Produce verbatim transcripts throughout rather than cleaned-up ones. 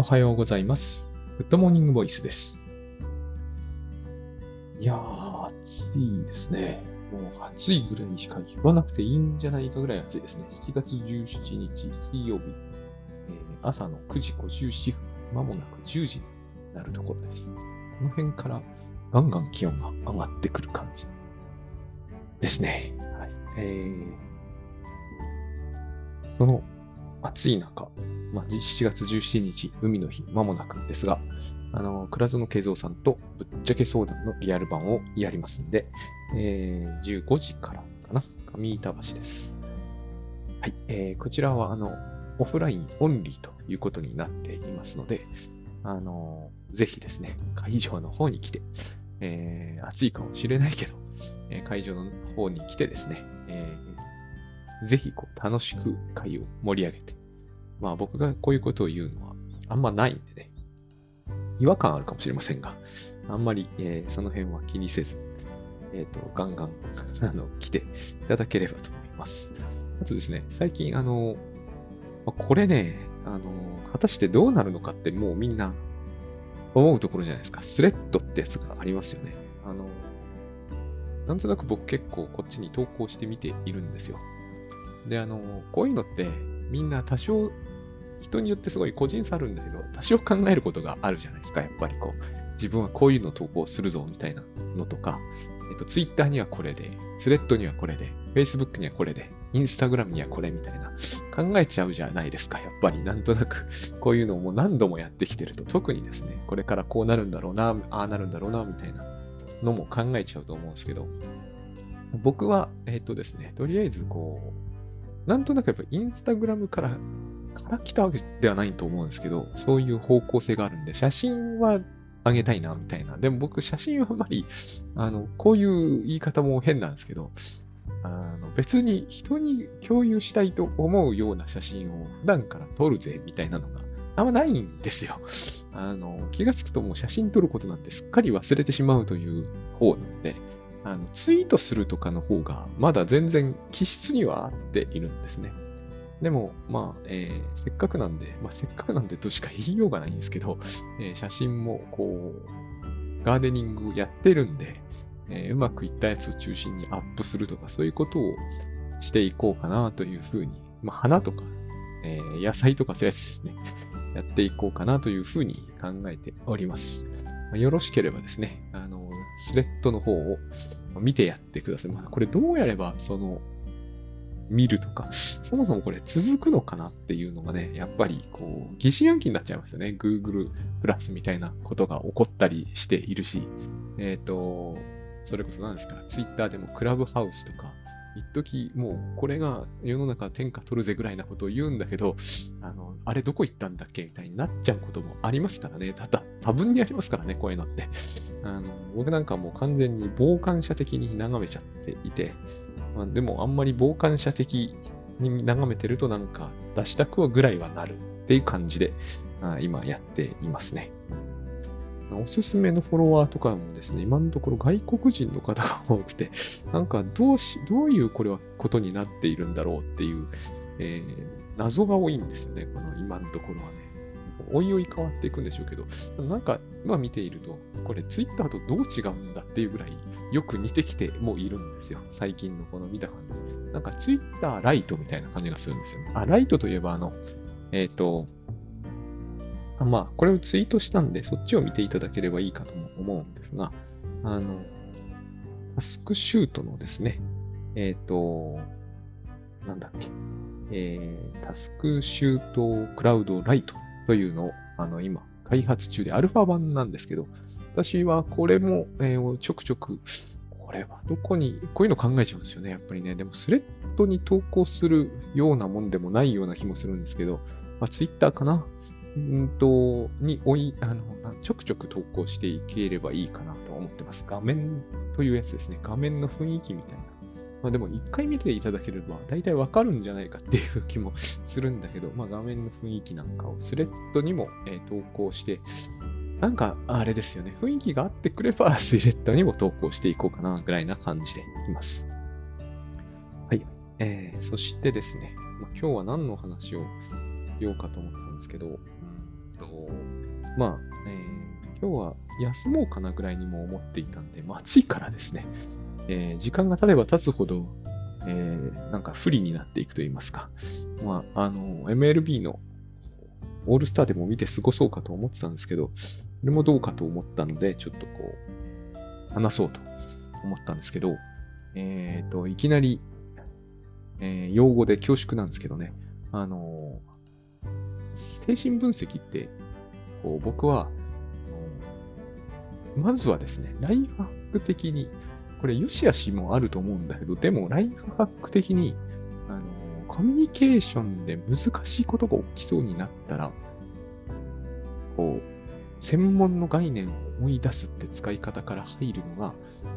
おはようございます。グッドモーニングボイスです。いやー、暑いですね。もう暑いぐらいしか言わなくていいんじゃないかぐらい暑いですね。しちがつじゅうしちにち水曜日、えー、朝のくじごじゅうななふん、まもなくじゅうじになるところです。この辺からガンガン気温が上がってくる感じですね。はい。えー、その暑い中、まあ、しちがつじゅうしちにち、海の日、まもなくですが、あの、倉園慶三さんとぶっちゃけ相談のリアル版をやりますんで、えー、じゅうごじからかな、上板橋です。はい、えー、こちらは、あの、オフラインオンリーということになっていますので、あの、ぜひですね、会場の方に来て、えー、暑いかもしれないけど、えー、会場の方に来てですね、えー、ぜひこう楽しく会を盛り上げて、まあ僕がこういうことを言うのはあんまないんでね、違和感あるかもしれませんが、あんまり、えー、その辺は気にせず、えっと、ガンガンあの来ていただければと思います。あとですね、最近あの、これね、あの、果たしてどうなるのかってもうみんな思うところじゃないですか。スレッドってやつがありますよね。あの、なんとなく僕結構こっちに投稿してみているんですよ。で、あの、こういうのってみんな多少、人によってすごい個人差あるんだけど、多少考えることがあるじゃないですか。やっぱりこう、自分はこういうの投稿するぞみたいなのとか、えっと、ツイッターにはこれで、スレッドにはこれで、Facebook にはこれで、Instagram にはこれみたいな、考えちゃうじゃないですか。やっぱりなんとなく、こういうのをもう何度もやってきてると、特にですね、これからこうなるんだろうな、ああなるんだろうな、みたいなのも考えちゃうと思うんですけど、僕は、えっとですね、とりあえずこう、なんとなくやっぱ Instagram から、から来たわけではないと思うんですけど、そういう方向性があるんで、写真はあげたいな、みたいな。でも僕、写真はあまり、あの、こういう言い方も変なんですけど、あの別に人に共有したいと思うような写真を普段から撮るぜ、みたいなのがあんまないんですよ。あの、気がつくともう写真撮ることなんてすっかり忘れてしまうという方なんで、あのツイートするとかの方がまだ全然気質には合っているんですね。でも、まあ、えー、せっかくなんで、まあ、せっかくなんでとしか言いようがないんですけど、えー、写真も、こう、ガーデニングをやってるんで、えー、うまくいったやつを中心にアップするとか、そういうことをしていこうかなというふうに、まあ、花とか、えー、野菜とかそういうやつですね、やっていこうかなというふうに考えております。まあ、よろしければですね、あの、スレッドの方を見てやってください。まあ、これどうやれば、その、見るとか、そもそもこれ続くのかなっていうのがね、やっぱりこう疑心暗鬼になっちゃいますよね。Google プラスみたいなことが起こったりしているし、えっと、それこそ何ですか、Twitter でもクラブハウスとか、一時もうこれが世の中天下取るぜぐらいなことを言うんだけど、あの、あれどこ行ったんだっけみたいになっちゃうこともありますからね。ただ、多分にありますからね、こういうのって。あの、僕なんかもう完全に傍観者的に眺めちゃっていて、まあ、でもあんまり傍観者的に眺めてるとなんか出したくはぐらいはなるっていう感じで今やっていますね。おすすめのフォロワーとかもですね、今のところ外国人の方が多くて、なんかどうし、どういうこれはことになっているんだろうっていう、えー、謎が多いんですよね、この今のところはね。おいおい変わっていくんでしょうけど、なんか今見ていると、これツイッターとどう違うんだっていうぐらいよく似てきてもいるんですよ。最近のこの見た感じ。なんかツイッターライトみたいな感じがするんですよね。あ、ライトといえばあの、えっと、あ、まあ、これをツイートしたんで、そっちを見ていただければいいかとも思うんですが、あの、タスクシュートのですね、えっと、なんだっけ、えー、タスクシュートクラウドライトというのを、あの、今、開発中で、アルファ版なんですけど、私はこれも、えー、ちょくちょく、これはどこに、こういうの考えちゃうんですよね、やっぱりね。でも、スレッドに投稿するようなもんでもないような気もするんですけど、まあ、ツイッターかな、んと、におい、あの、ちょくちょく投稿していければいいかなと思ってます。画面というやつですね。画面の雰囲気みたいな。まあ、でも一回見ていただければ大体わかるんじゃないかっていう気もするんだけど、まあ、画面の雰囲気なんかをスレッドにも、えー、投稿して、なんかあれですよね、雰囲気があってくればスレッドにも投稿していこうかなぐらいな感じでいます。はい。えー、そしてですね、まあ、今日は何の話をしようかと思ったんですけど、ど、まあ、えー、今日は休もうかなぐらいにも思っていたんで、まあ、暑いからですね、えー、時間が経てば経つほど、えー、なんか不利になっていくといいますか、まあ、あの エムエルビー のオールスターでも見て過ごそうかと思ってたんですけど、それもどうかと思ったので、ちょっとこう話そうと思ったんですけど、えーと、いきなり、えー、用語で恐縮なんですけどね、あのー、精神分析ってこう僕はまずはですね、ライフハック的に、これ良し悪しもあると思うんだけど、でもライフハック的に、あのコミュニケーションで難しいことが起きそうになったら、こう専門の概念を思い出すって使い方から入るのが、や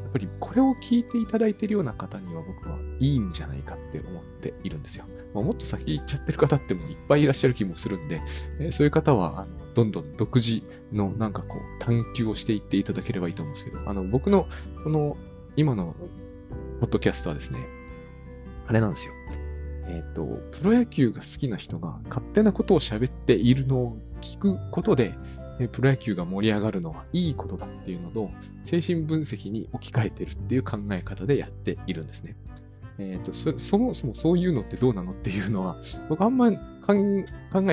っぱりこれを聞いていただいているような方には僕はいいんじゃないかって思っているんですよ。まあ、もっと先行っちゃってる方ってもいっぱいいらっしゃる気もするんで、えー、そういう方はあのどんどん独自のなんかこう探求をしていっていただければいいと思うんですけど、あの僕のこの今のポッドキャストはですね、あれなんですよ。えっと、プロ野球が好きな人が勝手なことを喋っているのを聞くことで、プロ野球が盛り上がるのはいいことだっていうのと、精神分析に置き換えてるっていう考え方でやっているんですね。えっと、そ、そもそもそういうのってどうなのっていうのは、僕あんまり考え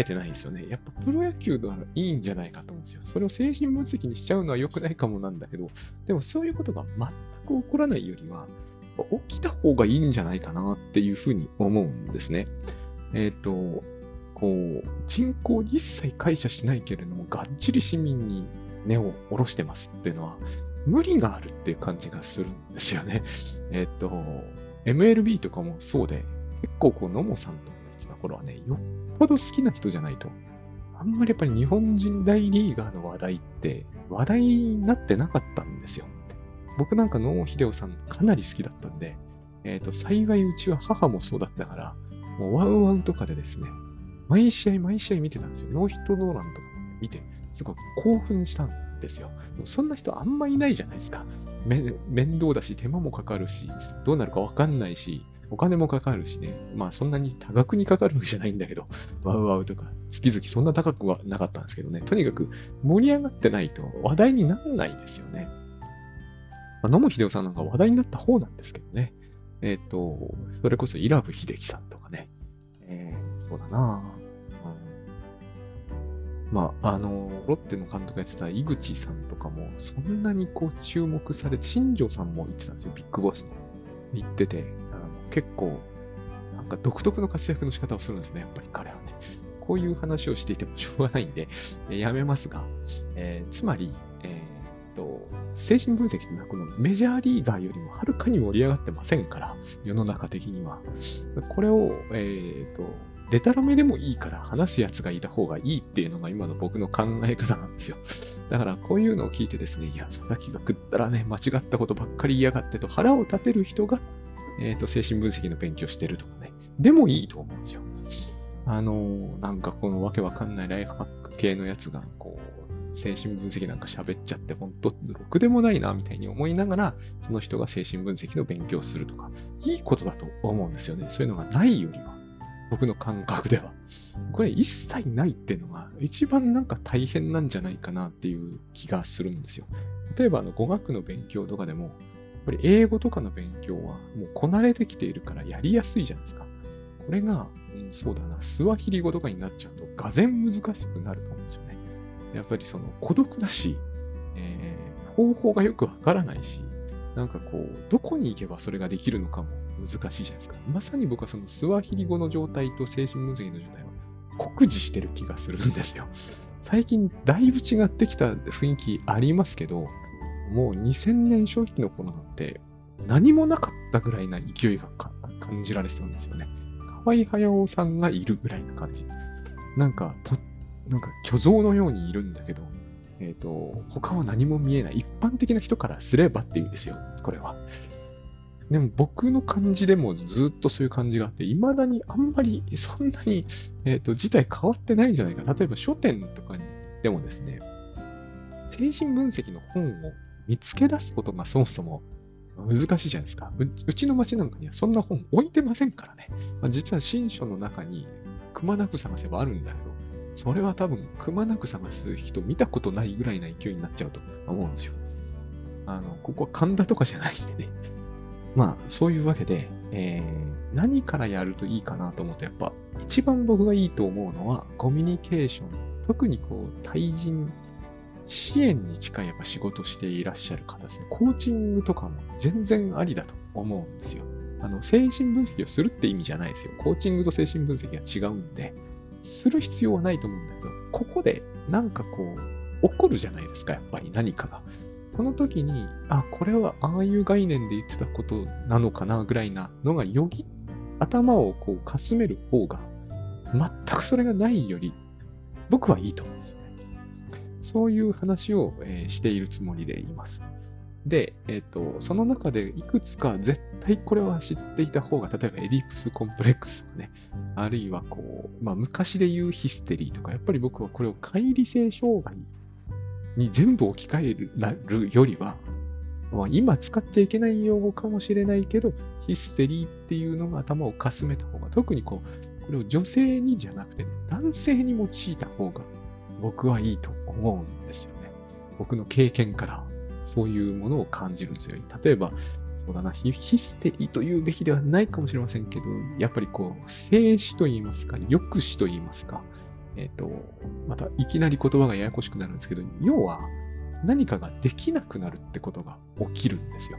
てないんですよね。やっぱプロ野球ならいいんじゃないかと思うんですよ。それを精神分析にしちゃうのは良くないかもなんだけど、でもそういうことが全く起こらないよりは、起きた方がいいんじゃないかなっていうふうに思うんですね。えっと、こう、人口を一切介護しないけれども、がっちり市民に根を下ろしてますっていうのは、無理があるっていう感じがするんですよね。えっと、エムエルビー とかもそうで、結構こう、野茂さんとか言ってた頃はね、よっぽど好きな人じゃないと、あんまりやっぱり日本人大リーガーの話題って、話題になってなかったんですよ。僕なんか野茂英雄さんかなり好きだったんで、えっと、幸いうちは母もそうだったから、もうワウワウとかでですね、毎試合毎試合見てたんですよ。ノーヒットノーランとか見て、すごく興奮したんですよ。でもそんな人あんまいないじゃないですか。め面倒だし、手間もかかるし、どうなるかわかんないし、お金もかかるしね。まあそんなに多額にかかるわけじゃないんだけど、ワウワウとか月々そんな高くはなかったんですけどね。とにかく盛り上がってないと話題にならないですよね。まあ、野茂英雄さんなんか話題になった方なんですけどね。えっ、ー、と、それこそ伊良部秀樹さんとかね。えー、そうだなぁ、うん。まあ、あの、ロッテの監督やってた井口さんとかも、そんなにこう注目されて、新庄さんも言ってたんですよ。ビッグボスに行ってて、あの結構、なんか独特の活躍の仕方をするんですね。やっぱり彼はね。こういう話をしていてもしょうがないんで、えー、やめますが、えー、つまり、えー精神分析というのはこのメジャーリーガーよりもはるかに盛り上がってませんから、世の中的にはこれを、えーと、デタラメでもいいから話すやつがいた方がいいっていうのが今の僕の考え方なんですよ。だからこういうのを聞いてですね、いや佐々木がくったらね、間違ったことばっかり言いやがってと腹を立てる人が、えーと、精神分析の勉強してるとかね、でもいいと思うんですよ。あのー、なんかこのわけわかんないライフハック系のやつがこう精神分析なんか喋っちゃって本当ろくでもないなみたいに思いながら、その人が精神分析の勉強するとかいいことだと思うんですよね。そういうのがないよりは、僕の感覚ではこれ一切ないっていうのが一番なんか大変なんじゃないかなっていう気がするんですよ。例えばあの語学の勉強とかでも、やっぱり英語とかの勉強はもうこなれてきているからやりやすいじゃないですか。これが、うん、そうだな、スワヒリ語とかになっちゃうとがぜん難しくなると思うんですよね。やっぱりその孤独だし、えー、方法がよくわからないし、なんかこう、どこに行けばそれができるのかも難しいじゃないですか。まさに僕はそのスワヒリ語の状態と精神分析の状態は酷似してる気がするんですよ。最近だいぶ違ってきた雰囲気ありますけど、もうにせんねん初期の頃なんて何もなかったぐらいな勢いが感じられてたんですよね。河合隼さんがいるぐらいな感じ。なんかとなんか巨像のようにいるんだけど、えっと、他は何も見えない。一般的な人からすればっていうんですよ、これは。でも僕の感じでもずっとそういう感じがあって、未だにあんまりそんなに、えっと、事態変わってないんじゃないか。例えば書店とかにでもですね、精神分析の本を見つけ出すことがそもそも難しいじゃないですか。う、うちの町なんかにはそんな本置いてませんからね。まあ、実は新書の中にくまなく探せばあるんだけど、それは多分くまなく探す人見たことないぐらいな勢いになっちゃうと思うんですよ。あのここは神田とかじゃないんでね。まあそういうわけで、えー、何からやるといいかなと思うと、やっぱ一番僕がいいと思うのはコミュニケーション、特にこう対人支援に近いやっぱ仕事していらっしゃる方ですね。コーチングとかも全然ありだと思うんですよ。あの精神分析をするって意味じゃないですよ。コーチングと精神分析は違うんで、する必要はないと思うんだけど、ここでなんかこう起こるじゃないですか、やっぱり何かが。その時に、あ、これはああいう概念で言ってたことなのかなぐらいなのがよぎ、頭をこうかすめる方が、全くそれがないより僕はいいと思うんですよね。そういう話を、えー、しているつもりでいます。で、えーと、その中でいくつか絶対これは知っていた方が、例えばエディプスコンプレックスとかね、あるいはこう、まあ、昔で言うヒステリーとか、やっぱり僕はこれを解離性障害に全部置き換えるよりは、まあ、今使っちゃいけない用語かもしれないけど、ヒステリーっていうのが頭をかすめた方が、特にこうこれを女性にじゃなくて、ね、男性に用いた方が僕はいいと思うんですよね。僕の経験からそういうものを感じるんですよ。例えば、そうだな、ヒステリーというべきではないかもしれませんけど、やっぱりこう、静止といいますか、抑止といいますか、えっと、またいきなり言葉がややこしくなるんですけど、要は何かができなくなるってことが起きるんですよ。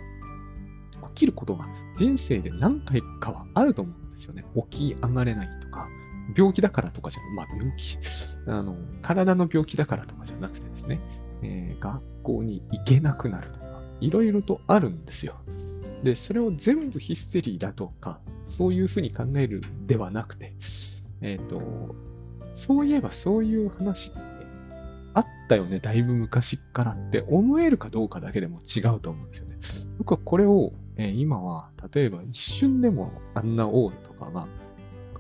起きることが人生で何回かはあると思うんですよね。起き上がれないとか。病気だからとかじゃなくて、まあ、病気あの、体の病気だからとかじゃなくてですね、えー、学校に行けなくなるとか、いろいろとあるんですよ。で、それを全部ヒステリーだとか、そういうふうに考えるではなくて、えっと、そういえばそういう話ってあったよね、だいぶ昔からって思えるかどうかだけでも違うと思うんですよね。僕はこれを、えー、今は、例えば一瞬でもあんな王とかが、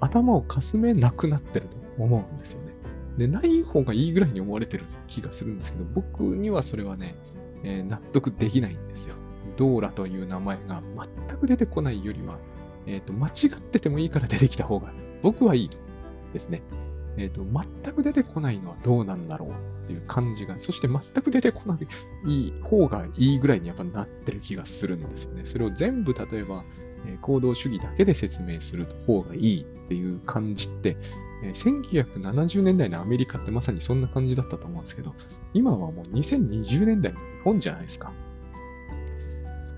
頭をかすめなくなってると思うんですよね。で、ない方がいいぐらいに思われてる気がするんですけど、僕にはそれはね、えー、納得できないんですよ。ドーラという名前が全く出てこないよりは、えーと、間違っててもいいから出てきた方が僕はいいですね。えーと、全く出てこないのはどうなんだろうっていう感じが、そして全く出てこない方がいいぐらいにやっぱなってる気がするんですよね。それを全部、例えば行動主義だけで説明する方がいいっていう感じって、せんきゅうひゃくななじゅうねんだいのアメリカってまさにそんな感じだったと思うんですけど、今はもうにせんにじゅうねんだいの日本じゃないですか。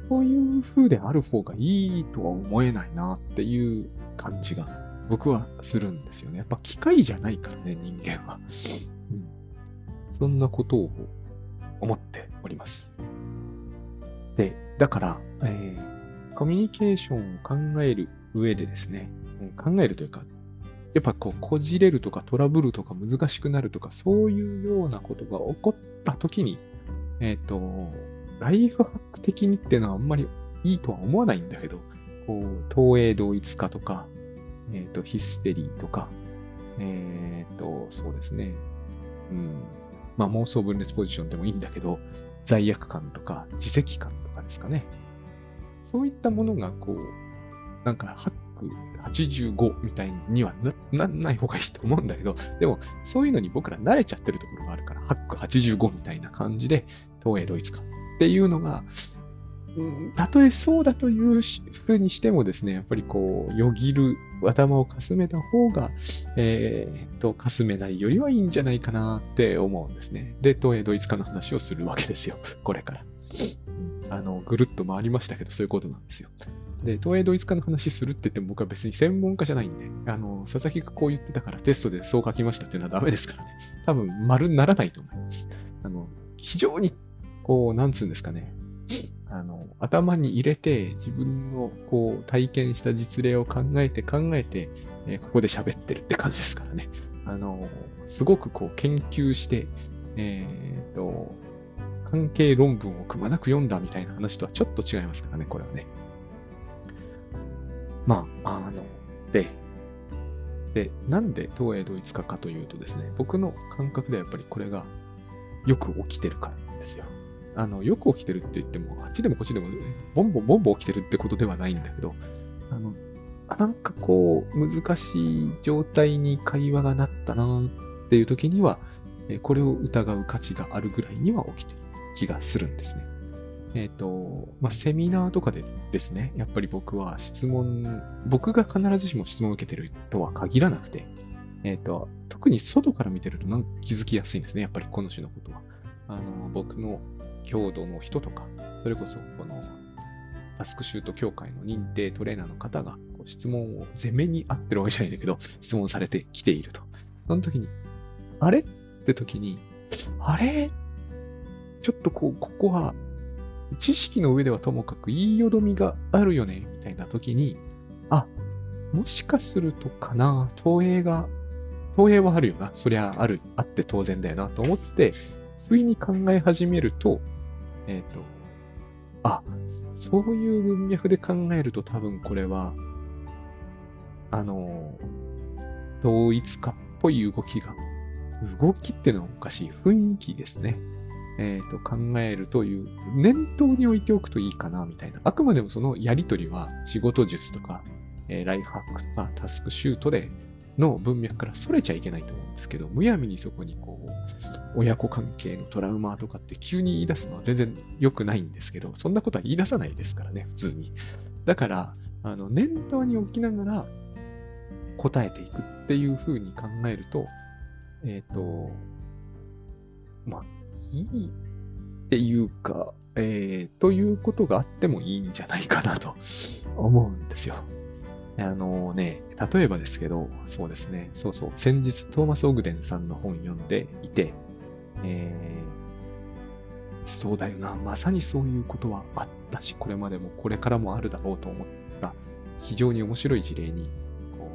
そういう風である方がいいとは思えないなっていう感じが僕はするんですよね。やっぱ機械じゃないからね、人間は。うん、そんなことを思っております。で、だから、えーコミュニケーションを考える上でですね、考えるというか、やっぱこう、こじれるとかトラブルとか難しくなるとか、そういうようなことが起こったときに、えっと、ライフハック的にっていうのはあんまりいいとは思わないんだけど、こう、投影同一化とか、えっと、ヒステリーとか、えっと、そうですね、うん、まあ妄想分裂ポジションでもいいんだけど、罪悪感とか自責感とかですかね。そういったものがこう、なんかハックはちじゅうごみたいには な, なんない方がいいと思うんだけど、でもそういうのに僕ら慣れちゃってるところがあるから、ハックはちじゅうごみたいな感じで、東映ドイツ化っていうのが、うん、たとえそうだというふうにしてもですね、やっぱりこう、よぎる、頭をかすめた方が、えー、っと、かすめないよりはいいんじゃないかなって思うんですね。で、東映ドイツ化の話をするわけですよ、これから。あのぐるっと回りましたけど、そういうことなんですよ。で、東映同一化の話するって言っても、僕は別に専門家じゃないんで、あの佐々木がこう言ってたからテストでそう書きましたっていうのはダメですからね。多分丸にならないと思います。あの非常にこう、なんつうんですかね、あの頭に入れて自分のこう体験した実例を考えて考えて、えー、ここで喋ってるって感じですからね。あのすごくこう研究して、えー、っと関係論文をくまなく読んだみたいな話とはちょっと違いますからね、これはね。まあ、あの、で、で、なんで東映ドイツ化かというとですね、僕の感覚ではやっぱりこれがよく起きてるからですよ。あの、よく起きてるって言っても、あっちでもこっちでも、ボンボンボンボン起きてるってことではないんだけど、あの、なんかこう、難しい状態に会話がなったなっていう時には、これを疑う価値があるぐらいには起きてる気がするんですね。えっと、まあ、セミナーとかでですね、やっぱり僕は質問、僕が必ずしも質問を受けてるとは限らなくて、えっと、特に外から見てるとなんか気づきやすいんですね、やっぱりこの種のことは。あの、僕の郷土の人とか、それこそこのタスクシュート協会の認定トレーナーの方がこう質問を前面に合ってるわけじゃないんだけど、質問されてきていると。その時に、あれって時に、あれちょっとこう、ここは、知識の上ではともかく言いよどみがあるよねみたいな時に、あ、もしかするとかな、投影が投影はあるよな、そりゃある、あって当然だよなと思って不意に考え始めると、えっとあ、そういう文脈で考えると多分これはあの同一化っぽい動きが動きっていうのはおかしい雰囲気ですね。えー、と考えるという念頭に置いておくといいかなみたいな。あくまでもそのやり取りは仕事術とか、えー、ライフハックとかタスクシュートでの文脈からそれちゃいけないと思うんですけど、むやみにそこにこう親子関係のトラウマとかって急に言い出すのは全然良くないんですけど、そんなことは言い出さないですからね、普通に。だからあの念頭に置きながら答えていくっていう風に考えると、えっ、ー、とまあいいっていうか、えー、ということがあってもいいんじゃないかなと思うんですよ。あのね、例えばですけど、そうですね、そうそう、先日トーマス・オグデンさんの本読んでいて、えー、そうだよな、まさにそういうことはあったし、これまでもこれからもあるだろうと思った、非常に面白い事例に、こ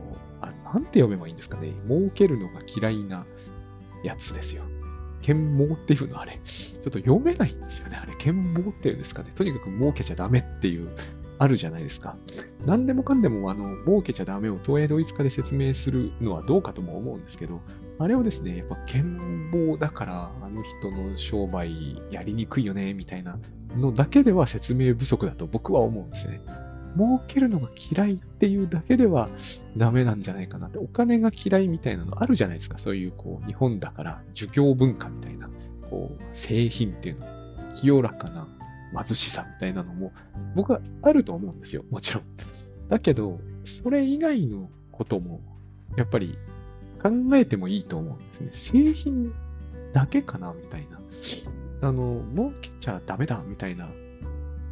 う、あ、なんて読めばいいんですかね、儲けるのが嫌いなやつですよ。剣謀っていうのはあれ、ちょっと読めないんですよね。あれ、剣謀っていうんですかね。とにかく儲けちゃダメっていう、あるじゃないですか。何でもかんでも、あの、儲けちゃダメを投影同一化で説明するのはどうかとも思うんですけど、あれをですね、やっぱ剣謀だから、あの人の商売やりにくいよね、みたいなのだけでは説明不足だと僕は思うんですね。儲けるのが嫌いっていうだけではダメなんじゃないかなって。お金が嫌いみたいなのあるじゃないですか。そういうこう日本だから儒教文化みたいな、こう清貧っていうの、清らかな貧しさみたいなのも僕はあると思うんですよ、もちろん。だけどそれ以外のこともやっぱり考えてもいいと思うんですね。清貧だけかなみたいな、あの儲けちゃダメだみたいな、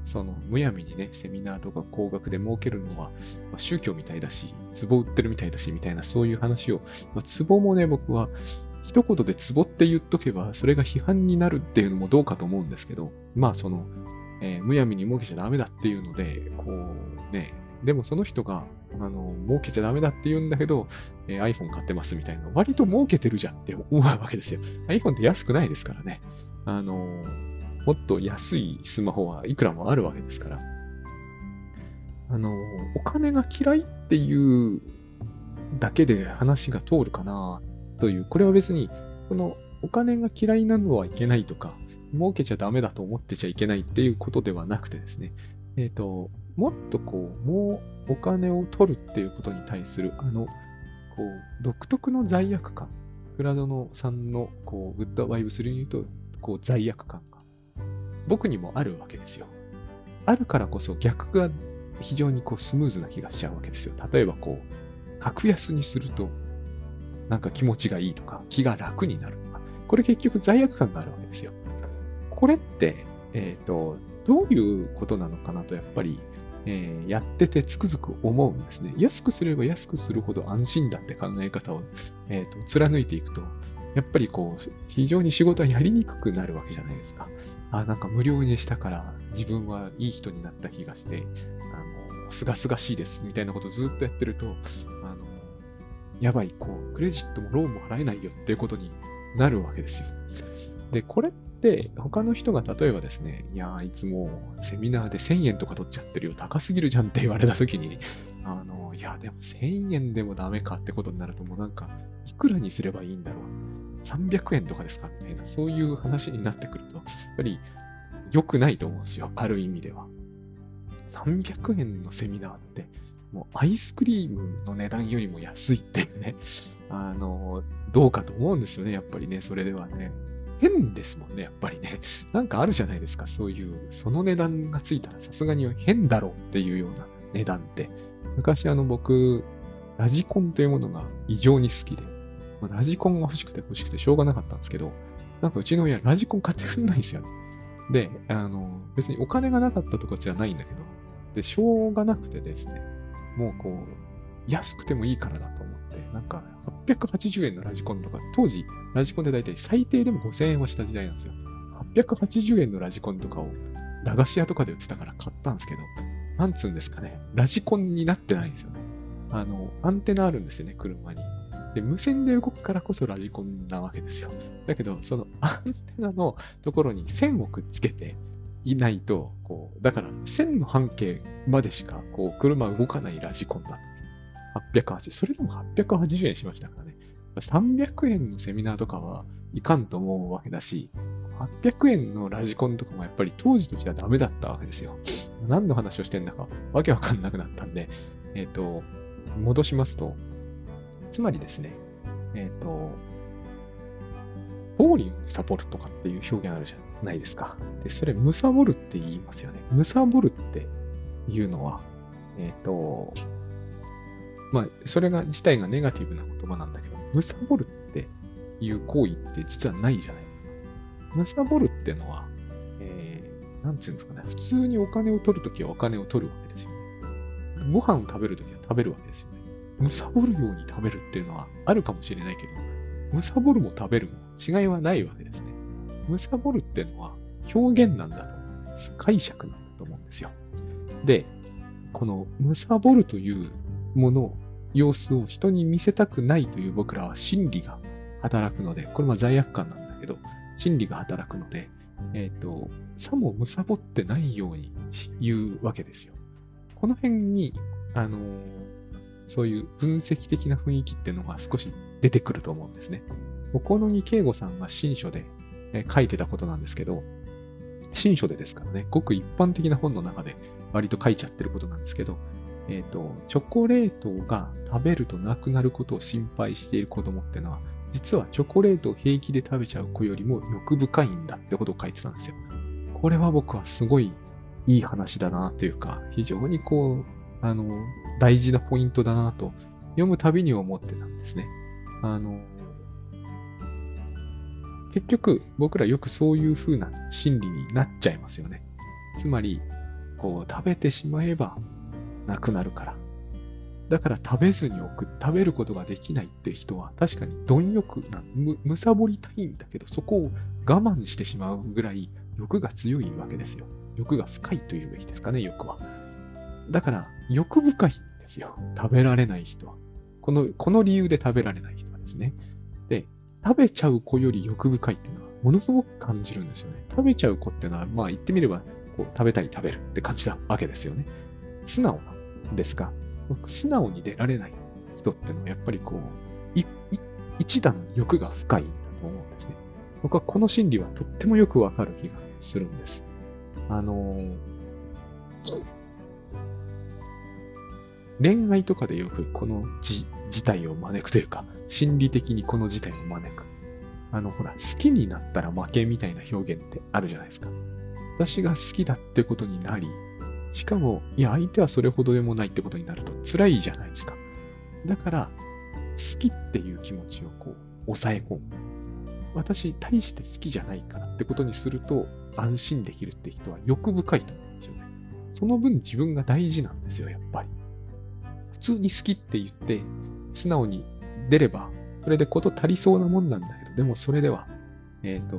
そのむやみにね、セミナーとか高額で儲けるのは、まあ、宗教みたいだし、壺売ってるみたいだしみたいな、そういう話を、まあ、壺もね、僕は一言で壺って言っとけばそれが批判になるっていうのもどうかと思うんですけど、まあその、えー、むやみに儲けちゃダメだっていうので、こうね、でもその人があの儲けちゃダメだって言うんだけど、えー、iPhone 買ってますみたいな、割と儲けてるじゃんって思うわけですよ。iPhone って安くないですからね。あのーもっと安いスマホはいくらもあるわけですから、あのお金が嫌いっていうだけで話が通るかなという。これは別にそのお金が嫌いなのはいけないとか、儲けちゃダメだと思ってちゃいけないっていうことではなくてですね、えっともっとこう、もうお金を取るっていうことに対するあのこう独特の罪悪感、フラドノさんのこうグッドバイブスで言うとこう罪悪感、僕にもあるわけですよ。あるからこそ逆が非常にこうスムーズな気がしちゃうわけですよ。例えばこう格安にするとなんか気持ちがいいとか気が楽になるとか、これ結局罪悪感があるわけですよ。これって、えーと、どういうことなのかなとやっぱり、えー、やっててつくづく思うんですね。安くすれば安くするほど安心だって考え方を、えーと、貫いていくとやっぱりこう非常に仕事はやりにくくなるわけじゃないですか。あ、なんか無料にしたから自分はいい人になった気がして、あの、すがすがしいですみたいなことをずっとやってると、あの、やばい、こう、クレジットもローンも払えないよっていうことになるわけですよ。で、これって他の人が例えばですね、いやー、いつもセミナーでせんえんとか取っちゃってるよ、高すぎるじゃんって言われたときに、あの、いや、でもせんえんでもダメかってことになると、もうなんか、いくらにすればいいんだろう。さんびゃくえんとかですかみたいな、そういう話になってくると、やっぱり良くないと思うんですよ、ある意味では。さんびゃくえんのセミナーって、もうアイスクリームの値段よりも安いっていうね、あのどうかと思うんですよね、やっぱりね。それではね、変ですもんね、やっぱりね。なんかあるじゃないですか、そういうその値段がついたらさすがに変だろうっていうような値段って。昔あの僕ラジコンというものが異常に好きで、ラジコンが欲しくて欲しくてしょうがなかったんですけど、なんかうちの親ラジコン買ってくれないんですよね。で、あの別にお金がなかったとかじゃないんだけど、でしょうがなくてですね、もうこう安くてもいいからだと思って、なんかはっぴゃくはちじゅうえんのラジコンとか、当時ラジコンでだいたい最低でもごせんえんはした時代なんですよ。はっぴゃくはちじゅうえんのラジコンとかを駄菓子屋とかで売ってたから買ったんですけど、なんつうんですかね、ラジコンになってないんですよね。あのアンテナあるんですよね、車に。で無線で動くからこそラジコンなわけですよ。だけどそのアンテナのところに線をくっつけていないと、こうだから線の半径までしかこう車動かないラジコンだったんですよ。はっぴゃくはちじゅう、それでもはっぴゃくはちじゅうえんしましたからね。さんびゃくえんのセミナーとかはいかんと思うわけだし、はっぴゃくえんのラジコンとかもやっぱり当時としてはダメだったわけですよ。何の話をしてんだかわけわかんなくなったんで、えっと、戻しますと、つまりですね、えっと、ボーリンをサボるとかっていう表現あるじゃないですか。で、それ、むさぼるって言いますよね。むさぼるっていうのは、えっと、まあ、それが自体がネガティブな言葉なんだけど、むさぼるっていう行為って実はないじゃない。むさぼるってのは、えー、なんていうんですかね、普通にお金を取るときはお金を取るわけですよね。ご飯を食べるときは食べるわけですよね。むさぼるように食べるっていうのはあるかもしれないけど、むさぼるも食べるも違いはないわけですね。むさぼるっていうのは表現なんだと思うんです。解釈なんだと思うんですよ。で、このむさぼるというもの、様子を人に見せたくないという僕らは心理が働くので、これは罪悪感なんだけど、心理が働くので、えっと、さもむさぼってないように言うわけですよ。この辺に、あのー、そういう分析的な雰囲気っていうのが少し出てくると思うんですね。小野木圭吾さんが新書で書いてたことなんですけど、新書でですからね、ごく一般的な本の中で割と書いちゃってることなんですけど、えっと、チョコレートが食べるとなくなることを心配している子供っていうのは、実はチョコレートを平気で食べちゃう子よりも欲深いんだってことを書いてたんですよ。これは僕はすごいいい話だなというか、非常にこう、あの、大事なポイントだなと読むたびに思ってたんですね。あの、結局僕らよくそういう風な心理になっちゃいますよね。つまり、こう、食べてしまえばなくなるから。だから食べずにおく、食べることができないって人は確かに貪欲な、む、むさぼりたいんだけど、そこを我慢してしまうぐらい欲が強いわけですよ。欲が深いというべきですかね、欲は。だから、欲深いんですよ。食べられない人は。この、この理由で食べられない人はですね。で、食べちゃう子より欲深いっていうのは、ものすごく感じるんですよね。食べちゃう子ってのは、まあ言ってみれば、こう食べたい食べるって感じなわけですよね。素直なんですか。素直に出られない人ってのは、やっぱりこう、いい一段欲が深いんだと思うんですね。僕はこの心理はとってもよくわかる気がするんです。あのー、恋愛とかでよくこの事態を招くというか、心理的にこの事態を招く。あの、ほら、好きになったら負けみたいな表現ってあるじゃないですか。私が好きだってことになり、しかも、いや、相手はそれほどでもないってことになると辛いじゃないですか。だから、好きっていう気持ちをこう、抑え込む。私、大して好きじゃないからってことにすると、安心できるって人は欲深いと思うんですよね。その分自分が大事なんですよ、やっぱり。普通に好きって言って、素直に出れば、それでこと足りそうなもんなんだけど、でもそれでは、えっと、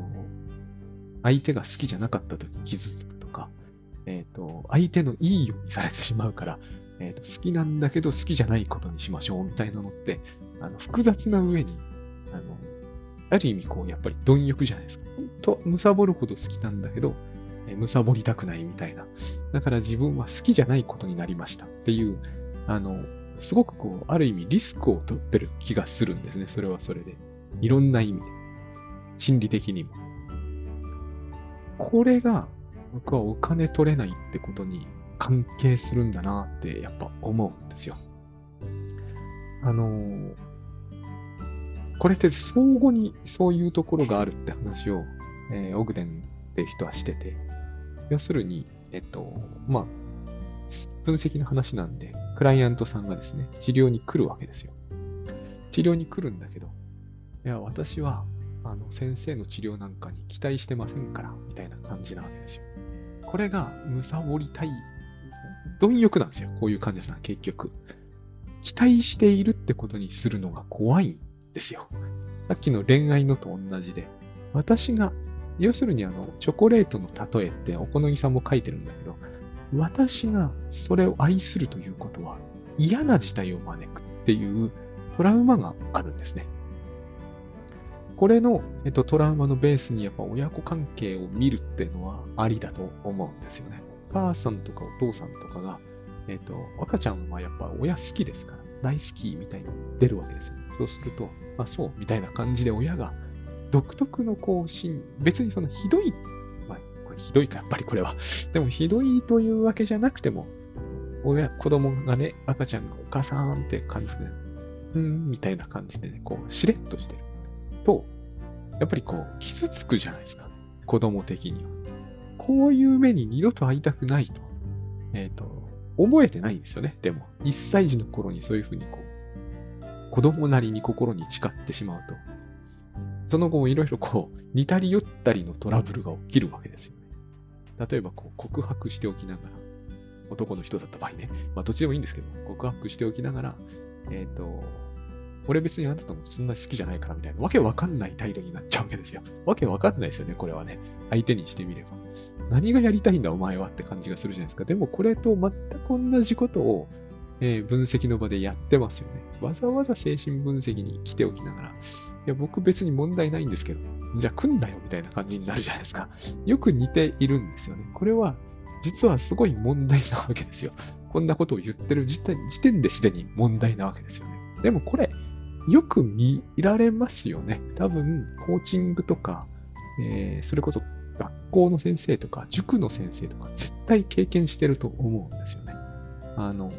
相手が好きじゃなかったとき傷つくとか、えっと、相手のいいようにされてしまうから、えっと、好きなんだけど好きじゃないことにしましょうみたいなのって、あの、複雑な上に、あの、ある意味こう、やっぱり貪欲じゃないですか。本当、むさぼるほど好きなんだけど、むさぼりたくないみたいな。だから自分は好きじゃないことになりましたっていう、あの、すごくこう、ある意味リスクを取ってる気がするんですね。それはそれで。いろんな意味で。心理的にも。これが、僕はお金取れないってことに関係するんだなってやっぱ思うんですよ。あのー、これって相互にそういうところがあるって話を、えー、オグデンって人はしてて、要するに、えっと、まあ、分析の話なんで、クライアントさんがですね、治療に来るわけですよ。治療に来るんだけど、いや、私は、あの、先生の治療なんかに期待してませんから、みたいな感じなわけですよ。これが、むさぼりたい、貪欲なんですよ、こういう患者さん、結局。期待しているってことにするのが怖いんですよ。さっきの恋愛のと同じで、私が、要するにあの、チョコレートの例えって、お好みさんも書いてるんだけど、私がそれを愛するということは嫌な事態を招くっていうトラウマがあるんですね。これの、えっと、トラウマのベースにやっぱ親子関係を見るっていうのはありだと思うんですよね。お母さんとかお父さんとかが、えっと、赤ちゃんはやっぱ親好きですから大好きみたいに出るわけですよ。そうすると、まあ、そうみたいな感じで親が独特のこう心、別にそのひどいひどいかやっぱりこれはでもひどいというわけじゃなくても親子供がね、赤ちゃんがお母さんって感じで、うーんみたいな感じでね、こうしれっとしてるとやっぱりこう傷つくじゃないですか、子供的には。こういう目に二度と会いたくないと、えっと思えてないんですよね。でもいっさいじの頃にそういうふうにこう子供なりに心に誓ってしまうと、その後いろいろこう似たり寄ったりのトラブルが起きるわけですよ。例えばこう告白しておきながら、男の人だった場合ね、まあどっちでもいいんですけど、告白しておきながら、えっと、俺別にあなたのことそんなに好きじゃないからみたいな、わけわかんない態度になっちゃうわけですよ。わけわかんないですよね、これはね。相手にしてみれば。何がやりたいんだお前はって感じがするじゃないですか。でもこれと全く同じことを、えー、分析の場でやってますよね。わざわざ精神分析に来ておきながら、いや僕別に問題ないんですけど、じゃあ来んなよみたいな感じになるじゃないですか。よく似ているんですよね。これは実はすごい問題なわけですよ。こんなことを言ってる時点、時点ですでに問題なわけですよね。でもこれよく見られますよね。多分コーチングとか、えー、それこそ学校の先生とか塾の先生とか絶対経験してると思うんですよね。あの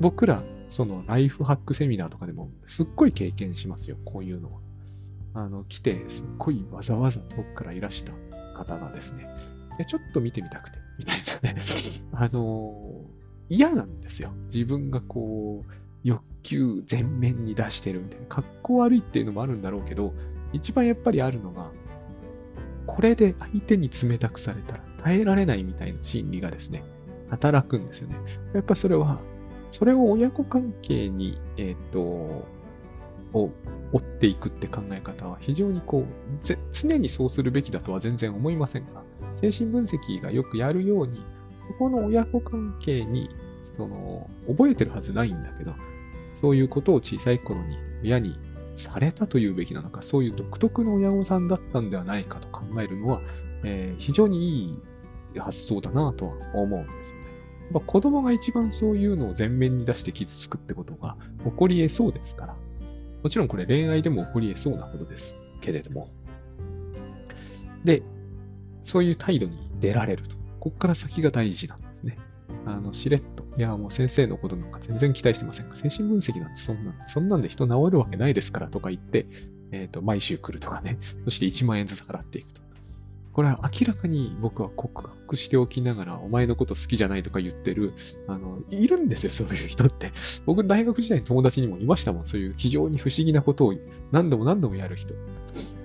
僕らそのライフハックセミナーとかでもすっごい経験しますよ、こういうのは。あの、来て、すっごいわざわざ遠くからいらした方がですね、ちょっと見てみたくて、みたいなね。あの、嫌なんですよ。自分がこう、欲求全面に出してるみたいな。格好悪いっていうのもあるんだろうけど、一番やっぱりあるのが、これで相手に冷たくされたら耐えられないみたいな心理がですね、働くんですよね。やっぱそれは、それを親子関係に、えっと、を追っていくって考え方は非常にこう常にそうするべきだとは全然思いませんが、精神分析がよくやるようにそこの親子関係にその覚えてるはずないんだけど、そういうことを小さい頃に親にされたというべきなのか、そういう独特の親御さんだったんではないかと考えるのは、えー、非常にいい発想だなとは思うんですよね。やっぱ子供が一番そういうのを前面に出して傷つくってことが起こり得そうですから、もちろんこれ恋愛でも起こり得そうなことですけれども。で、そういう態度に出られると。こっから先が大事なんですね。あの、しれっと。いや、もう先生のことなんか全然期待してません。精神分析なんてそんな、そんなんで人治るわけないですからとか言って、えっと、毎週来るとかね。そしていちまんえんずつ払っていくと。これは明らかに僕は告白しておきながらお前のこと好きじゃないとか言ってる、あの、いるんですよ、そういう人って。僕、大学時代の友達にもいましたもん、そういう非常に不思議なことを何度も何度もやる人。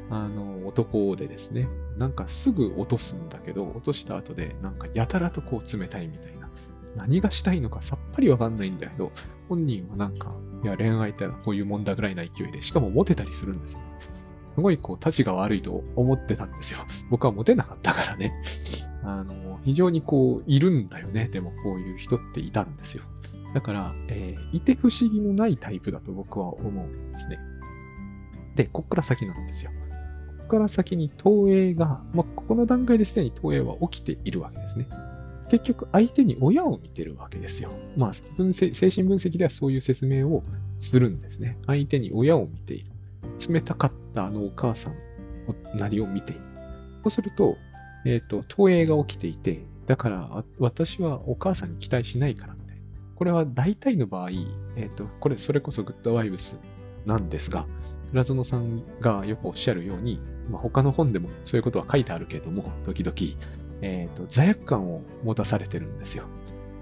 あの、男でですね、なんかすぐ落とすんだけど、落とした後でなんかやたらとこう冷たいみたいな。何がしたいのかさっぱりわかんないんだけど、本人はなんか、いや、恋愛ってこういうもんだぐらいな勢いで、しかもモテたりするんですよ。すごいこう、立ちが悪いと思ってたんですよ。僕はモテなかったからね。あの、非常にこう、いるんだよね。でもこういう人っていたんですよ。だから、えー、いて不思議のないタイプだと僕は思うんですね。で、こっから先なんですよ。こっから先に投影が、まあ、ここの段階ですでに投影は起きているわけですね。結局、相手に親を見てるわけですよ。まあ、分析、精神分析ではそういう説明をするんですね。相手に親を見ている。冷たかったあのお母さんなりを見ている。そうすると、えっと、投影が起きていて、だから私はお母さんに期待しないからね。これは大体の場合、えーと、これそれこそグッドバイブスなんですが、浦園さんがよくおっしゃるように、まあ、他の本でもそういうことは書いてあるけれども、時々、えーと、罪悪感を持たされてるんですよ。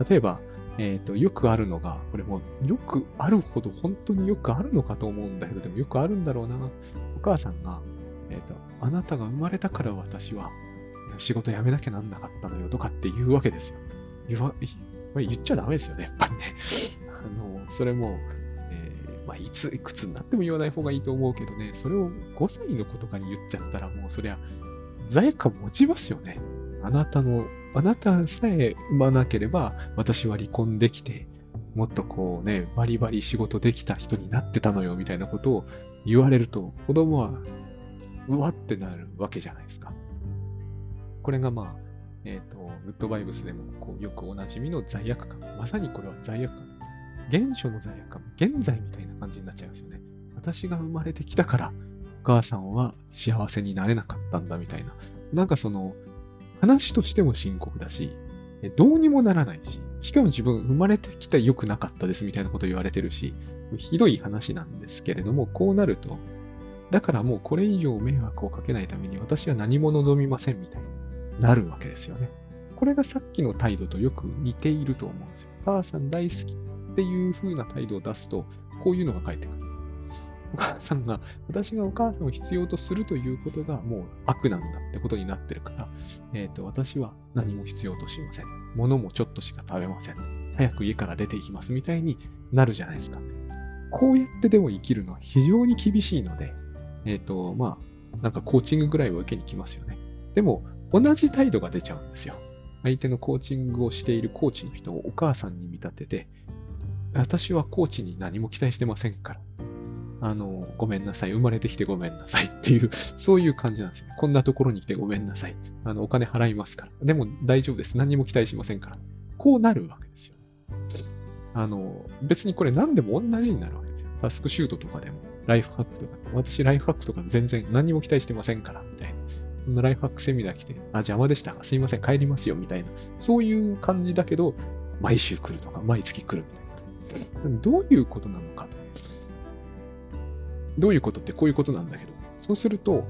例えば、えーと、よくあるのが、これもよくあるほど本当によくあるのかと思うんだけど、でもよくあるんだろうな。お母さんが、えーと、あなたが生まれたから私は仕事辞めなきゃなんなかったのよとかって言うわけですよ。言わ、言っちゃダメですよね、やっぱりね。あの、それも、まあ、いついくつになっても言わない方がいいと思うけどね、それをごさいの子とかに言っちゃったら、もうそりゃ罪悪感持ちますよね。あなたの、あなたさえ産まなければ私は離婚できて、もっとこうね、バリバリ仕事できた人になってたのよみたいなことを言われると、子供はうわってなるわけじゃないですか。これがまあ、えっと、グッドバイブスでもこうよくおなじみの罪悪感。まさにこれは罪悪感。現象の罪悪感、現在みたいな感じになっちゃいますよね。私が生まれてきたから、お母さんは幸せになれなかったんだみたいな。なんかその、話としても深刻だし、どうにもならないし、しかも自分生まれてきて良くなかったですみたいなこと言われてるし、ひどい話なんですけれども、こうなると、だからもうこれ以上迷惑をかけないために私は何も望みませんみたいになるわけですよね。これがさっきの態度とよく似ていると思うんですよ。お母さん大好き。っていう風な態度を出すと、こういうのが返ってくる。お母さんが、私がお母さんを必要とするということがもう悪なんだってことになってるから、えっと、私は何も必要としません。物もちょっとしか食べません。早く家から出ていきますみたいになるじゃないですか。こうやってでも生きるのは非常に厳しいので、えっと、まあ、なんかコーチングぐらいは受けに来ますよね。でも、同じ態度が出ちゃうんですよ。相手のコーチングをしているコーチの人をお母さんに見立てて、私はコーチに何も期待してませんから、あの、ごめんなさい、生まれてきてごめんなさいっていう、そういう感じなんですね。こんなところに来てごめんなさい。あの、お金払いますから。でも大丈夫です。何も期待しませんから。こうなるわけですよ。あの、別にこれ何でも同じになるわけですよ。タスクシュートとかでも、ライフハックとかでも、私ライフハックとか全然何も期待してませんから、みたいな。そんなライフハックセミナー来て、あ、邪魔でしたが、すいません、帰りますよ、みたいな。そういう感じだけど、毎週来るとか、毎月来るみたいな。どういうことなのかと。どういうことってこういうことなんだけど、そうすると、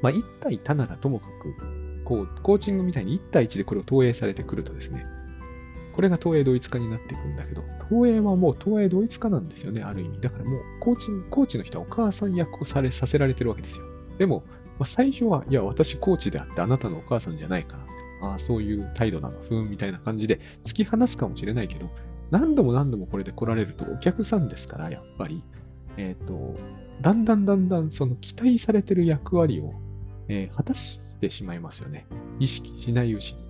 まあ、一対他ならともかく、こう、コーチングみたいに一対一でこれを投影されてくるとですね、これが投影同一化になっていくんだけど、投影はもう投影同一化なんですよね、ある意味。だからもう、コーチ、コーチの人はお母さん役をされ、させられてるわけですよ。でも、まあ、最初は、いや、私コーチであってあなたのお母さんじゃないから、ああ、そういう態度なの、ふーん、みたいな感じで突き放すかもしれないけど、何度も何度もこれで来られるとお客さんですから、やっぱり、えっと、だんだんだんだんその期待されてる役割を、えー、果たしてしまいますよね。意識しないうちに。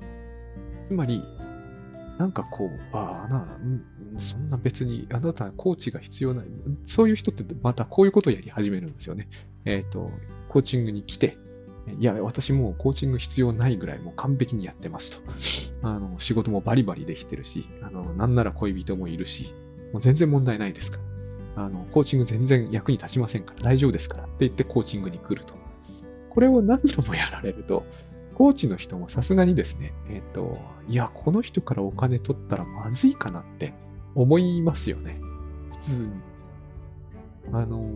つまり、なんかこう、ああ、な、うん、そんな別にあなたコーチが必要ない。そういう人ってまたこういうことをやり始めるんですよね。えっと、コーチングに来て、いや、私もうコーチング必要ないぐらいもう完璧にやってますと。あの、仕事もバリバリできてるし、あの、なんなら恋人もいるし、もう全然問題ないですから。あの、コーチング全然役に立ちませんから、大丈夫ですからって言ってコーチングに来ると。これを何度もやられると、コーチの人もさすがにですね、えっと、いや、この人からお金取ったらまずいかなって思いますよね。普通に。あの、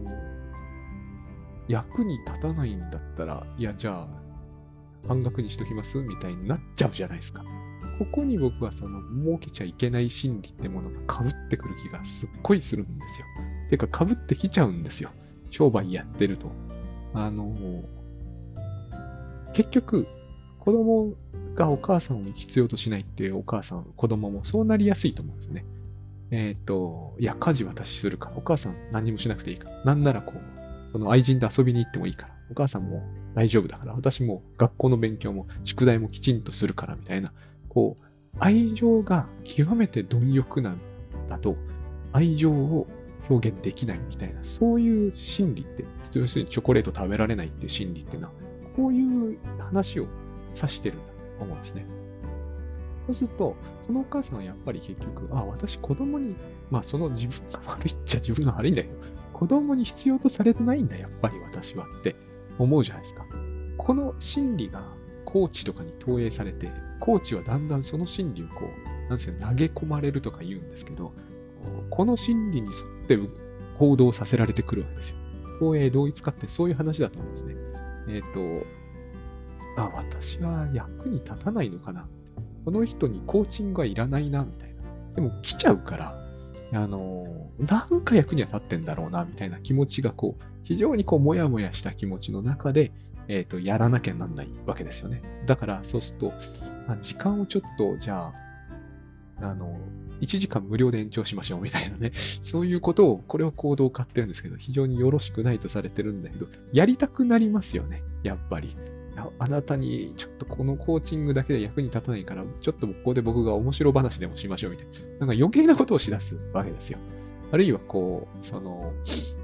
役に立たないんだったら、いや、じゃあ、半額にしときますみたいになっちゃうじゃないですか。ここに僕はその、儲けちゃいけない心理ってものが被ってくる気がすっごいするんですよ。てか、被ってきちゃうんですよ。商売やってると。あの、結局、子供がお母さんを必要としないっていうお母さん、子供もそうなりやすいと思うんですね。えっと、いや、家事私するから、お母さん何もしなくていいから。なんならこう、その愛人と遊びに行ってもいいから、お母さんも大丈夫だから、私も学校の勉強も宿題もきちんとするからみたいな、こう、愛情が極めて貪欲なんだと、愛情を表現できないみたいな、そういう心理って、要するにチョコレート食べられないっていう心理ってのは、こういう話を指してるんだと思うんですね。そうすると、そのお母さんはやっぱり結局、あ、私子供に、まあその自分が悪いっちゃ自分が悪いんだけど、子供に必要とされてないんだ、やっぱり私はって思うじゃないですか。この心理がココーチとかに投影されて、コーチはだんだんその心理をこう、なんですか、投げ込まれるとか言うんですけど、この心理に沿って行動させられてくるわけですよ。投影同一化ってそういう話だと思うんですね。えっと、あ、私は役に立たないのかな。この人にコーチングはいらないな、みたいな。でも来ちゃうから、あの、なんか役には立ってんだろうな、みたいな気持ちがこう、非常にこう、もやもやした気持ちの中で、えっと、やらなきゃなんないわけですよね。だから、そうすると、時間をちょっと、じゃあ、あの、いちじかん無料で延長しましょうみたいなね、そういうことを、これを行動化って言うんですけど、非常によろしくないとされてるんだけど、やりたくなりますよね、やっぱり。あなたにちょっとこのコーチングだけで役に立たないから、ちょっとここで僕が面白話でもしましょうみたいな、なんか余計なことをしだすわけですよ。あるいはこう、その、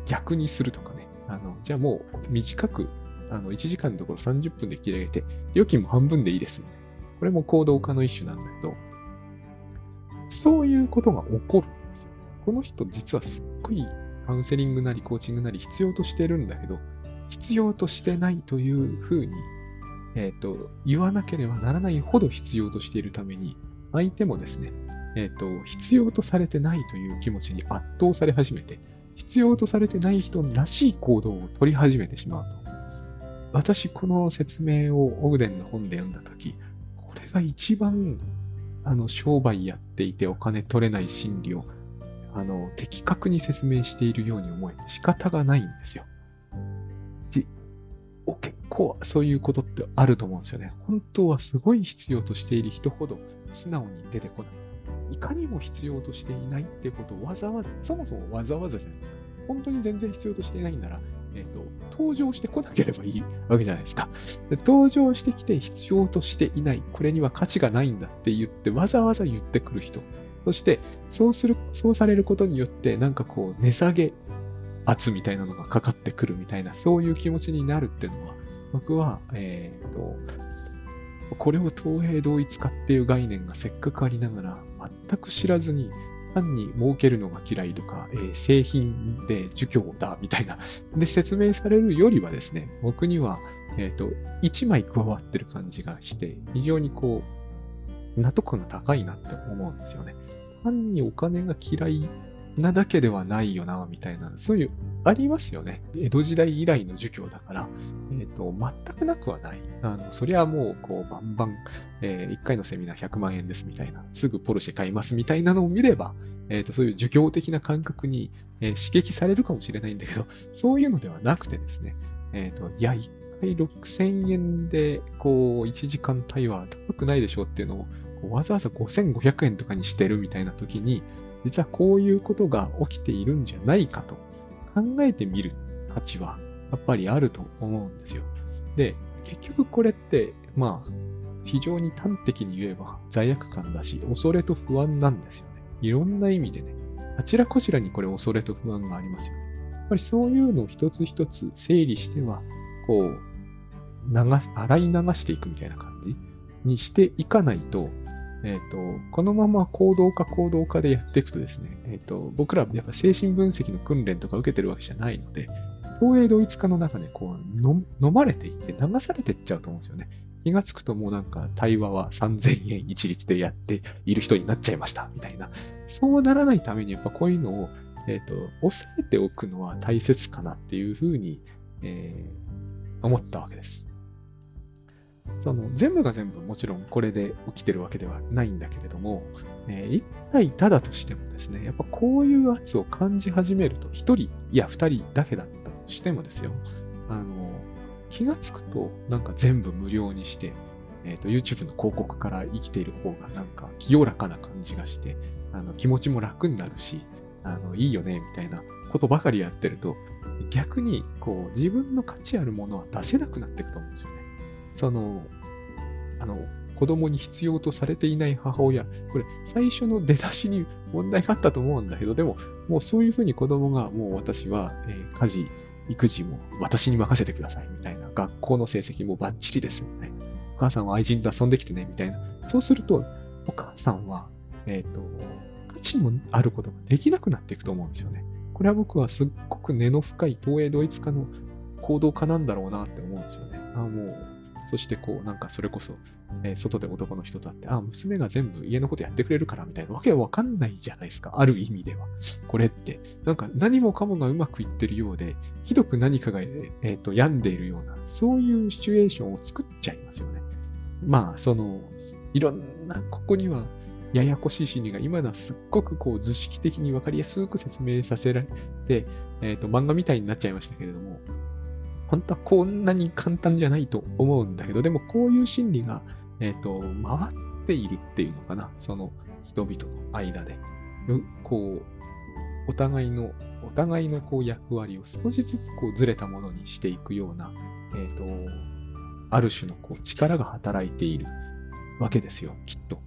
逆にするとかね、あの、じゃあもう短く、あの、いちじかんのところさんじゅっぷんで切り上げて、料金も半分でいいです。これも行動化の一種なんだけど、そういうことが起こるんですよ。この人実はすっごいカウンセリングなりコーチングなり必要としてるんだけど、必要としてないというふうに、えっと、言わなければならないほど必要としているために、相手もですね、えっと、必要とされてないという気持ちに圧倒され始めて、必要とされてない人らしい行動を取り始めてしまうと。私、この説明をオグデンの本で読んだとき、これが一番、あの、商売やっていてお金取れない心理を、あの、的確に説明しているように思えて仕方がないんですよ。じ、お、結構そういうことってあると思うんですよね。本当はすごい必要としている人ほど素直に出てこない。いかにも必要としていないってことをわざわざ、そもそもわざわざじゃないですか。本当に全然必要としていないんなら、えっと、登場してこなければいいわけじゃないですか。で、登場してきて必要としていない、これには価値がないんだって言って、わざわざ言ってくる人。そして、そうする、そうされることによって、なんかこう、値下げ圧みたいなのがかかってくるみたいな、そういう気持ちになるっていうのは、僕は、えっと、これを投影同一化っていう概念がせっかくありながら、全く知らずに、単に儲けるのが嫌いとか、えー、製品で儒教だみたいなで説明されるよりはですね、僕には、えっと、一枚加わってる感じがして、非常にこう、納得が高いなって思うんですよね。単にお金が嫌いなだけではないよな、みたいな、そういう、ありますよね。江戸時代以来の儒教だから、えっと、全くなくはない。あの、そりゃもう、こう、バンバン、えー、いっかいのセミナーひゃくまんえんですみたいな、すぐポルシェ買いますみたいなのを見れば、えっと、そういう儒教的な感覚に、えー、刺激されるかもしれないんだけど、そういうのではなくてですね、えっと、いや、いっかいろくせんえんで、こう、いちじかん対話高くないでしょうっていうのを、わざわざごせんごひゃくえんとかにしてるみたいな時に、実はこういうことが起きているんじゃないかと考えてみる価値はやっぱりあると思うんですよ。で、結局これって、まあ、非常に端的に言えば罪悪感だし、恐れと不安なんですよね。いろんな意味でね、あちらこちらにこれ恐れと不安がありますよね。やっぱりそういうのを一つ一つ整理しては、こう、流す、洗い流していくみたいな感じにしていかないと、えっと、このまま行動化行動化でやっていくとですね、えっと、僕らはやっぱ精神分析の訓練とか受けてるわけじゃないので、投影同一化の中でこうの飲まれていって流されていっちゃうと思うんですよね。気がつくともうなんか対話はさんぜんえん一律でやっている人になっちゃいましたみたいな。そうならないためにやっぱこういうのを、えっと、抑えておくのは大切かなっていうふうに、えー、思ったわけです。その全部が全部もちろんこれで起きてるわけではないんだけれども、えー、一体ただとしてもですね、やっぱこういう圧を感じ始めると、一人いや二人だけだったとしてもですよ、あの気がつくとなんか全部無料にして、えーと、YouTube の広告から生きている方がなんか清らかな感じがして、あの気持ちも楽になるし、あのいいよねみたいなことばかりやってると、逆にこう自分の価値あるものは出せなくなっていくと思うんですよね。その、あの、子供に必要とされていない母親、これ、最初の出だしに問題があったと思うんだけど、でも、もうそういうふうに子供が、もう私は、えー、家事、育児も私に任せてください、みたいな、学校の成績もバッチリです、みたいな、お母さんは愛人と遊んできてね、みたいな、そうすると、お母さんは、えっと、価値もあることができなくなっていくと思うんですよね。これは僕はすっごく根の深い投影同一化の行動化なんだろうなって思うんですよね。あ、もうそしてこうなんかそれこそ、えー、外で男の人だってあ娘が全部家のことやってくれるからみたいなわけはわかんないじゃないですか。ある意味ではこれってなんか何もかもがうまくいってるようでひどく何かが、えー、と病んでいるようなそういうシチュエーションを作っちゃいますよね。まあそのいろんなここにはややこしい心理が今のはすっごくこう図式的に分かりやすく説明させられて、えー、と漫画みたいになっちゃいましたけれども本当はこんなに簡単じゃないと思うんだけどでもこういう心理が、えー、と回っているっていうのかなその人々の間でこうお互いのお互いのこう役割を少しずつこうずれたものにしていくような、えー、とある種のこう力が働いているわけですよきっと。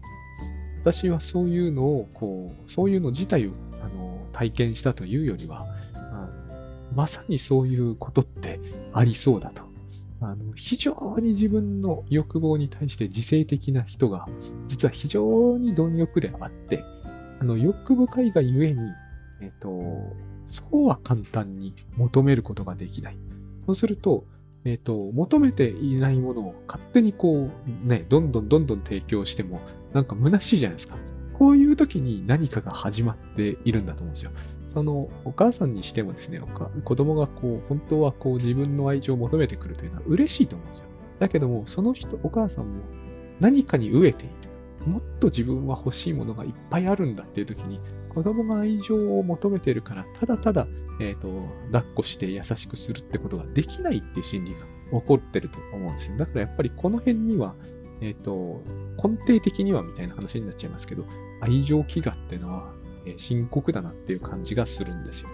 私はそういうのをこうそういうの自体をあの体験したというよりはまさにそういうことってありそうだとあの非常に自分の欲望に対して自制的な人が実は非常に貪欲であってあの欲深いがゆえに、えっと、そうは簡単に求めることができない。そうするとえーと、求めていないものを勝手にこうね、どんどんどんどん提供してもなんか虚しいじゃないですか。こういう時に何かが始まっているんだと思うんですよ。そのお母さんにしてもですね、子供がこう本当はこう自分の愛情を求めてくるというのは嬉しいと思うんですよ。だけどもその人、お母さんも何かに飢えている。もっと自分は欲しいものがいっぱいあるんだっていう時に子供が愛情を求めているからただただ、えーと、抱っこして優しくするってことができないって心理が起こってると思うんですよ。だからやっぱりこの辺には、えーと、根底的にはみたいな話になっちゃいますけど愛情飢餓っていうのは、えー、深刻だなっていう感じがするんですよ。